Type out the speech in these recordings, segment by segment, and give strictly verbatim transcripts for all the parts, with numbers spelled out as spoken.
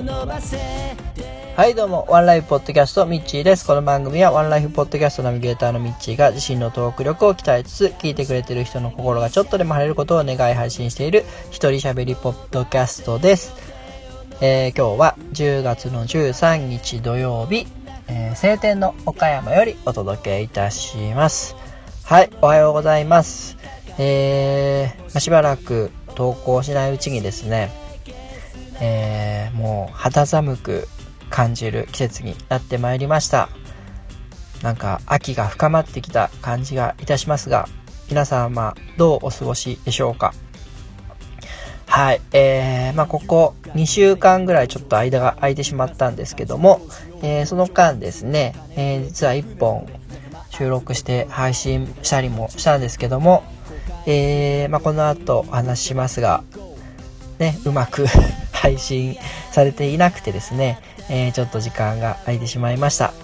はいどうも、One Life Podcast、ミッチーです。この番組は One Life Podcast ナビゲーターのミッチーが自身のトーク力を鍛えつつ、聞いてくれてる人の心がちょっとでも晴れることを願い配信している一人喋りポッドキャストです。えー、今日はじゅうがつのじゅうさんにち土曜日、えー、晴天の岡山よりお届けいたします。はい、おはようございます。えー、まあ、しばらく投稿しないうちにですね、えー、もう肌寒く感じる季節になってまいりました。なんか秋が深まってきた感じがいたしますが、皆様どうお過ごしでしょうか。はい、えー、まあここにしゅうかんぐらいちょっと間が空いてしまったんですけども、えー、その間ですね、えー、実はいっぽん収録して配信したりもしたんですけども、えー、まあこの後お話ししますがね、うまく配信されていなくてですね、えー、ちょっと時間が空いてしまいました。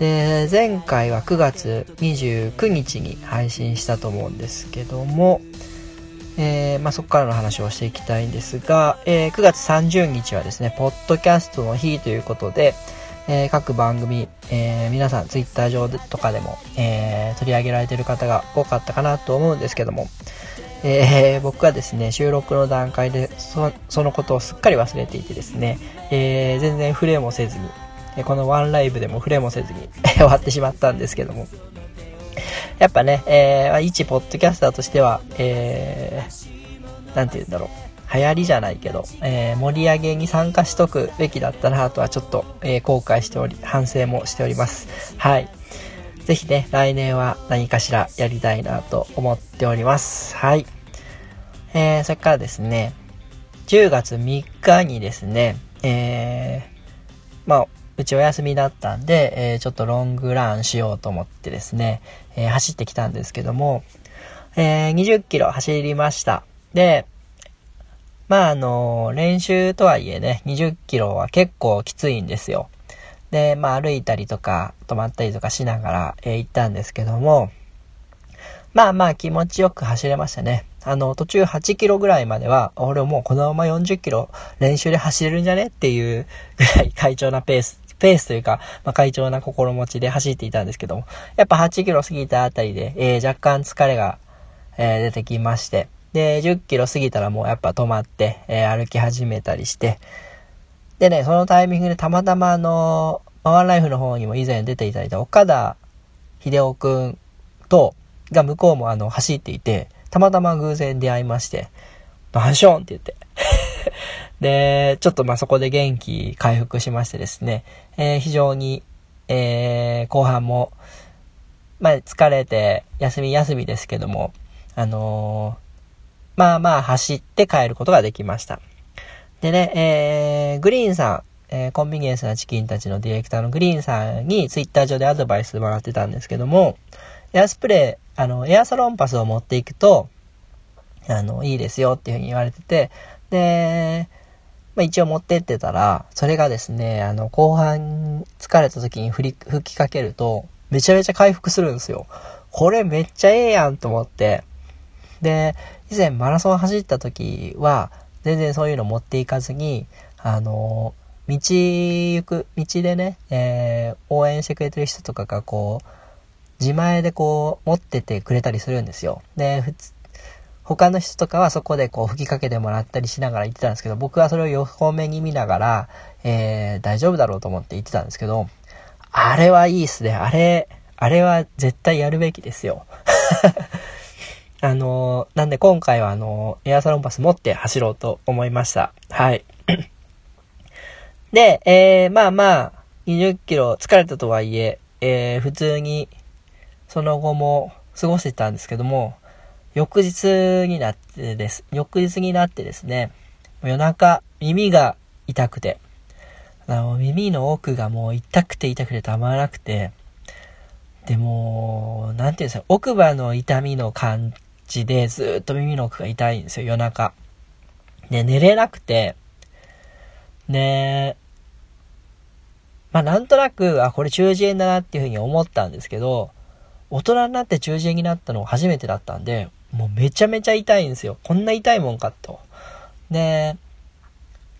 で、前回はくがつにじゅうくにちに配信したと思うんですけども、えーまあ、そこからの話をしていきたいんですが、えー、くがつさんじゅうにちはですね、ポッドキャストの日ということで、えー、各番組、えー、皆さんツイッター上とかでも、えー、取り上げられている方が多かったかなと思うんですけども、えー、僕はですね、収録の段階で そ, そのことをすっかり忘れていてですね、えー、全然触れもせずに、このワンライブでも触れもせずに終わってしまったんですけども、やっぱね、えー、一ポッドキャスターとしては、えー、なんて言うんだろう、流行りじゃないけど、えー、盛り上げに参加しとくべきだったなとはちょっと、えー、後悔しており、反省もしております。はい、ぜひね、来年は何かしらやりたいなと思っております。はい。えー、それからですね、じゅうがつみっかにですね、えー、まあ、うちお休みだったんで、えー、ちょっとロングランしようと思ってですね、えー、走ってきたんですけども、えー、にじゅっキロ走りました。で、まあ、あのー、練習とはいえね、にじゅっキロは結構きついんですよ。で、まあ、歩いたりとか止まったりとかしながら、えー、行ったんですけども、まあまあ気持ちよく走れましたね。あの途中はちキロぐらいまでは、俺もうこのままよんじゅっキロ練習で走れるんじゃねっていうぐらい快調なペースペースというか、まあ、快調な心持ちで走っていたんですけども、やっぱはちキロ過ぎたあたりで、えー、若干疲れが、えー、出てきまして、でじゅっキロ過ぎたらもうやっぱ止まって、えー、歩き始めたりして、でね、そのタイミングでたまたまあの、ワンライフの方にも以前出ていただいた岡田秀夫くんと、が向こうもあの、走っていて、たまたま偶然出会いまして、バンションって言って。で、ちょっとま、そこで元気回復しましてですね、えー、非常に、えー、後半も、まあ、疲れて、休み休みですけども、あのー、まあまあ走って帰ることができました。でね、えー、グリーンさん、えー、コンビニエンスなチキンたちのディレクターのグリーンさんにツイッター上でアドバイスもらってたんですけども、エアスプレー、あの、エアサロンパスを持っていくと、あの、いいですよっていうふうに言われてて、で、まあ、一応持ってってたら、それがですね、あの、後半疲れた時に振り、吹きかけると、めちゃめちゃ回復するんですよ。これめっちゃええやんと思って。で、以前マラソン走った時は、全然そういうの持っていかずに、あの、道行く、道でね、えー、応援してくれてる人とかがこう、自前でこう、持っててくれたりするんですよ。で、普通、他の人とかはそこでこう、吹きかけてもらったりしながら行ってたんですけど、僕はそれを横目に見ながら、えー、大丈夫だろうと思って行ってたんですけど、あれはいいっすね。あれ、あれは絶対やるべきですよ。あのー、なんで今回はあのー、エアサロンパス持って走ろうと思いました。はい。で、えー、まあまあ、にじゅっキロ疲れたとはいえ、えー、普通にその後も過ごしてたんですけども、翌日になってです。翌日になってですね、夜中、耳が痛くて、あの、耳の奥がもう痛くて痛くてたまらなくて、でも、なんていうんですか、奥歯の痛みの感じ、でずっと耳の奥が痛いんですよ、夜中。で、寝れなくて、ね、まあなんとなく、あ、これ中耳炎だなっていうふうに思ったんですけど、大人になって中耳炎になったの初めてだったんで、もうめちゃめちゃ痛いんですよ。こんな痛いもんかと。で、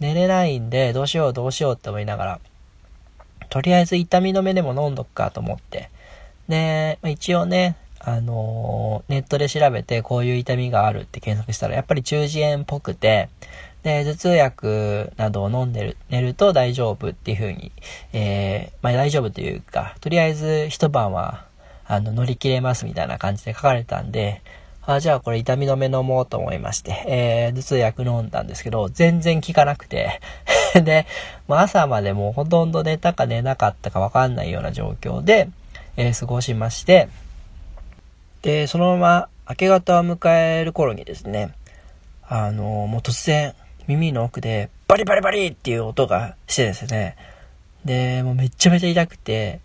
寝れないんでどうしようどうしようって思いながら、とりあえず痛み止めでも飲んどくかと思って、で一応ね、あのー、ネットで調べてこういう痛みがあるって検索したらやっぱり中耳炎っぽくて、で頭痛薬などを飲んでる寝ると大丈夫っていう風に、えー、まあ大丈夫というか、とりあえず一晩はあの乗り切れますみたいな感じで書かれたんで、あじゃあこれ痛み止め飲もうと思いまして、えー、頭痛薬飲んだんですけど全然効かなくてで、まあ、朝までもうほとんど寝たか寝なかったか分かんないような状況で、えー、過ごしまして、でそのまま明け方を迎える頃にですね、あのー、もう突然耳の奥でバリバリバリっていう音がしてですね、でもうめちゃめちゃ痛くて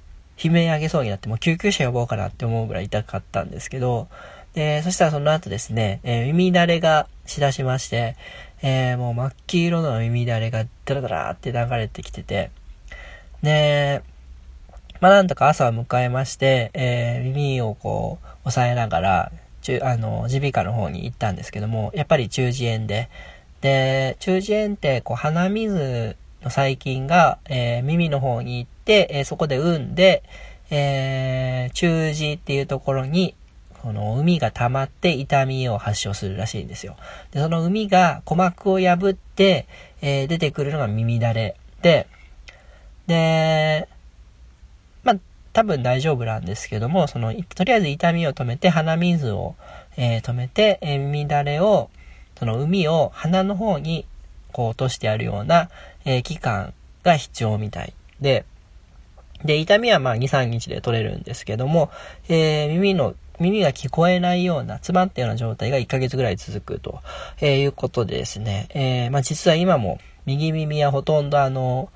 悲鳴上げそうになって、もう救急車呼ぼうかなって思うぐらい痛かったんですけど、でそしたらその後ですね、えー、耳だれがしだしまして、えー、もう真っ黄色の耳だれがダラダラって流れてきてて、でまあなんとか朝を迎えまして、えー、耳をこう押さえながらあの耳鼻科の方に行ったんですけども、やっぱり中耳炎で、で中耳炎ってこう鼻水の細菌が、えー、耳の方に行って、えー、そこで産んで、えー、中耳っていうところにこの膿が溜まって痛みを発症するらしいんですよ。でその膿が鼓膜を破って、えー、出てくるのが耳だれで、でまあ多分大丈夫なんですけども、そのとりあえず痛みを止めて鼻水を、えー、止めて、えー、耳だれをその膿を鼻の方にこう落としてあるような、えー、器官が必要みたいで、で痛みはまあに、さんにちで取れるんですけども、えー、耳の耳が聞こえないような詰まったような状態がいっかげつぐらい続くと、えー、いうことでですね、えー、まあ実は今も右耳はほとんどあの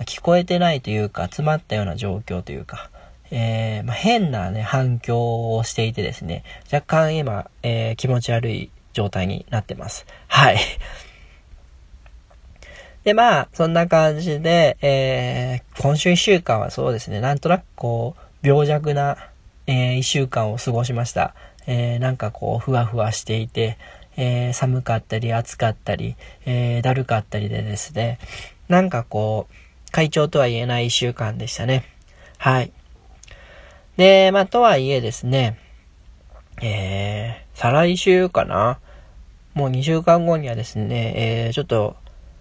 聞こえてないというか詰まったような状況というか、えー、まあ変なね反響をしていてですね、若干今、えー、気持ち悪い状態になってます。はい。でまあそんな感じで、えー、今週いっしゅうかんはそうですね、なんとなくこう病弱なえー、いっしゅうかんを過ごしました。えー、なんかこうふわふわしていて、えー、寒かったり暑かったり、えー、だるかったりでですね、なんかこう快調とは言えないいっしゅうかんでしたね。はい。でまあとはいえですね、えー、再来週かな、もうにしゅうかんごにはですね、えー、ちょっと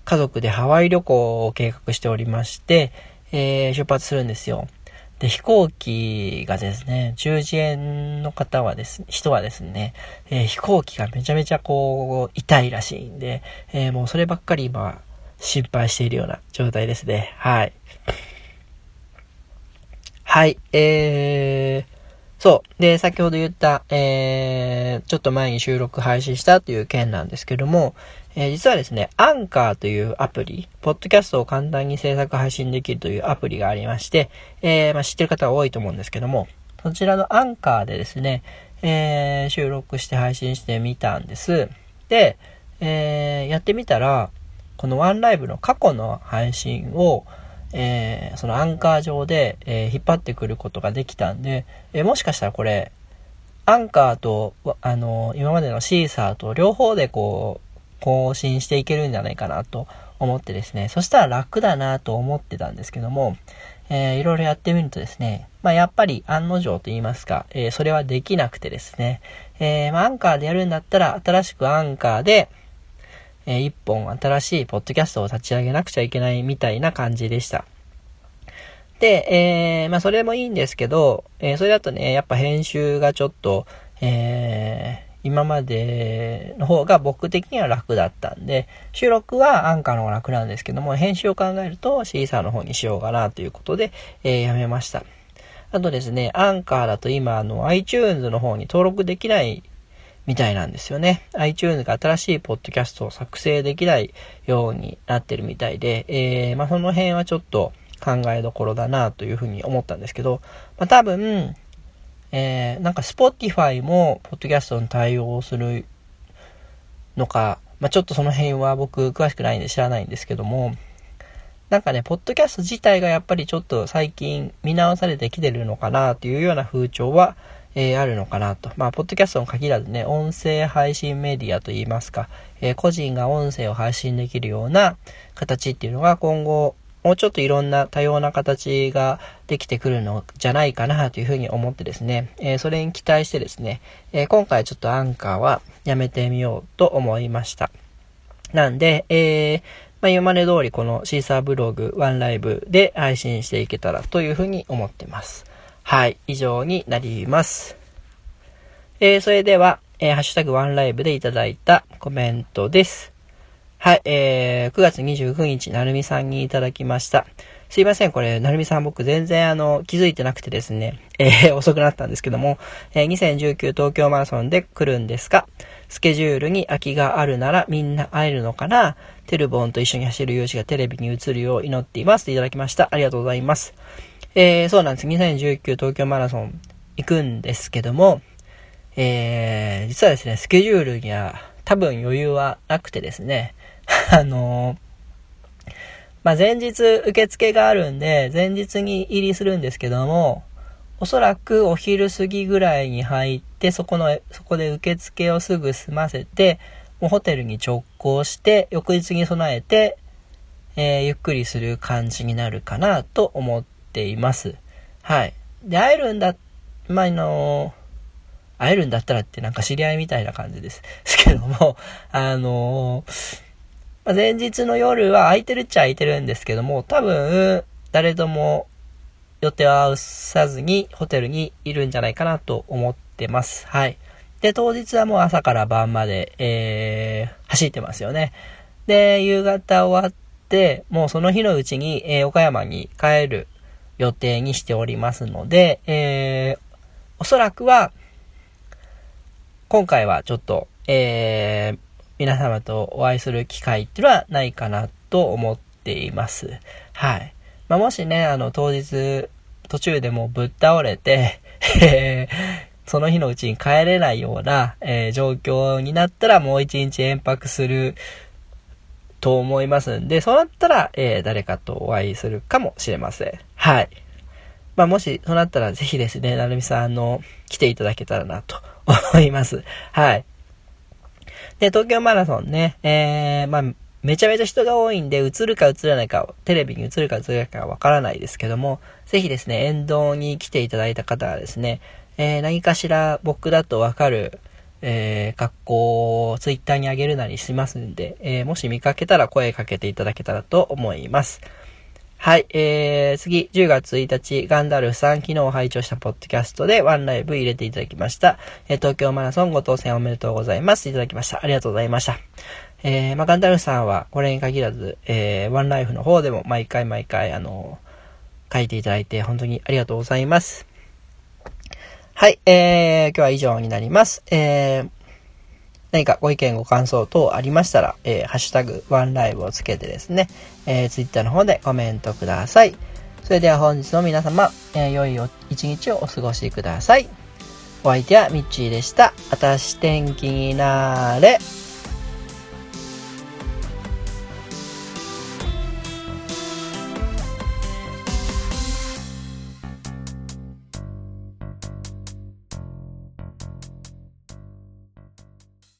家族でハワイ旅行を計画しておりまして、えー、出発するんですよ。で飛行機がですね、中耳炎の方はです、人はですね、えー、飛行機がめちゃめちゃこう痛いらしいんで、えー、もうそればっかり今心配しているような状態ですね。はいはい、えー、そうで先ほど言った、えー、ちょっと前に収録配信したという件なんですけども、えー、実はですね、アンカーというアプリ、ポッドキャストを簡単に制作配信できるというアプリがありまして、えー、まあ知ってる方は多いと思うんですけども、そちらのアンカーでですね、えー、収録して配信してみたんです。で、えー、やってみたら、このワンライブの過去の配信を、えー、そのアンカー上で、えー、引っ張ってくることができたんで、えー、もしかしたらこれ、アンカーと、あのー、今までのシーサーと両方でこう、更新していけるんじゃないかなと思ってですね、そしたら楽だなと思ってたんですけども、えー、いろいろやってみるとですね、まあやっぱり案の定と言いますか、えー、それはできなくてですね、えー、まあアンカーでやるんだったら新しくアンカーで、えー、一本新しいポッドキャストを立ち上げなくちゃいけないみたいな感じでした。で、えー、まあそれもいいんですけど、えー、それだとね、やっぱ編集がちょっと、えー今までの方が僕的には楽だったんで、収録はアンカーの方が楽なんですけども、編集を考えるとシーサーの方にしようかなということで、えー、やめました。あとですね、アンカーだと今あの iTunes の方に登録できないみたいなんですよね。iTunes が新しいポッドキャストを作成できないようになってるみたいで、えー、まあその辺はちょっと考えどころだなというふうに思ったんですけど、まあ多分、えー、なんか Spotify もポッドキャストに対応するのか、まあ、ちょっとその辺は僕詳しくないんで知らないんですけども、なんかねポッドキャスト自体がやっぱりちょっと最近見直されてきてるのかなというような風潮は、えー、あるのかなと。まあ、ポッドキャストに限らずね、音声配信メディアといいますか、えー、個人が音声を配信できるような形っていうのが今後、もうちょっといろんな多様な形ができてくるのじゃないかなというふうに思ってですね、えー、それに期待してですね、えー、今回ちょっとアンカーはやめてみようと思いました。なんで、えー、まあ、今まで通りこのシーサーブログ、ワンライブで配信していけたらというふうに思ってます。はい、以上になります。えー、それでは、えー、ハッシュタグワンライブでいただいたコメントです。はい、えー、くがつにじゅうくにち、なるみさんにいただきました。すいません、これ、なるみさん僕全然あの、気づいてなくてですね、えー、遅くなったんですけども、えー、にせんじゅうきゅう東京マラソンで来るんですか？スケジュールに空きがあるならみんな会えるのかな？テルボンと一緒に走る勇士がテレビに映るよう祈っています。いただきました。ありがとうございます。えー、そうなんです。にせんじゅうきゅう東京マラソン行くんですけども、えー、実はですね、スケジュールには多分余裕はなくてですね、あのー、まあ、前日受付があるんで、前日に入りするんですけども、おそらくお昼過ぎぐらいに入って、そこの、そこで受付をすぐ済ませて、もうホテルに直行して、翌日に備えて、えー、ゆっくりする感じになるかなと思っています。はい。で、会えるんだ、まあ、あのー、会えるんだったらってなんか知り合いみたいな感じです。ですけども、あのー、前日の夜は空いてるっちゃ空いてるんですけども、多分誰とも予定は合わさずにホテルにいるんじゃないかなと思ってます。はい。で、当日はもう朝から晩まで、えー、走ってますよね。で、夕方終わって、もうその日のうちに、えー、岡山に帰る予定にしておりますので、えー、おそらくは、今回はちょっと、えー、皆様とお会いする機会っていうのはないかなと思っています。はい。まあ、もしね、あの、当日、途中でもうぶっ倒れて、えー、その日のうちに帰れないような、えー、状況になったらもう一日延泊すると思いますんで、そうなったら、えー、誰かとお会いするかもしれません。はい。まあ、もしそうなったらぜひですね、なるみさん、あの、来ていただけたらなと思います。はい。で、東京マラソンね、えー、まあ、めちゃめちゃ人が多いんで、映るか映らないか、テレビに映るか映らないかわからないですけども、ぜひですね、沿道に来ていただいた方はですね、えー、何かしら僕だとわかる、えー、格好をツイッターに上げるなりしますんで、えー、もし見かけたら声かけていただけたらと思います。はい、えー、次、じゅうがつついたち、ガンダルフさん、昨日拝聴したポッドキャストでワンライブ入れていただきました。えー、東京マラソンご当選おめでとうございます。いただきました。ありがとうございました。えー、まあ、ガンダルフさんはこれに限らず、えー、ワンライフの方でも毎回毎回、あのー、書いていただいて本当にありがとうございます。はい、えー、今日は以上になります。えー、何かご意見ご感想等ありましたら、えー、ハッシュタグワンライブをつけてですね、えー、ツイッターの方でコメントください。それでは本日の皆様、えー、良い一日をお過ごしください。お相手はミッチーでした。あたし天気になーれ。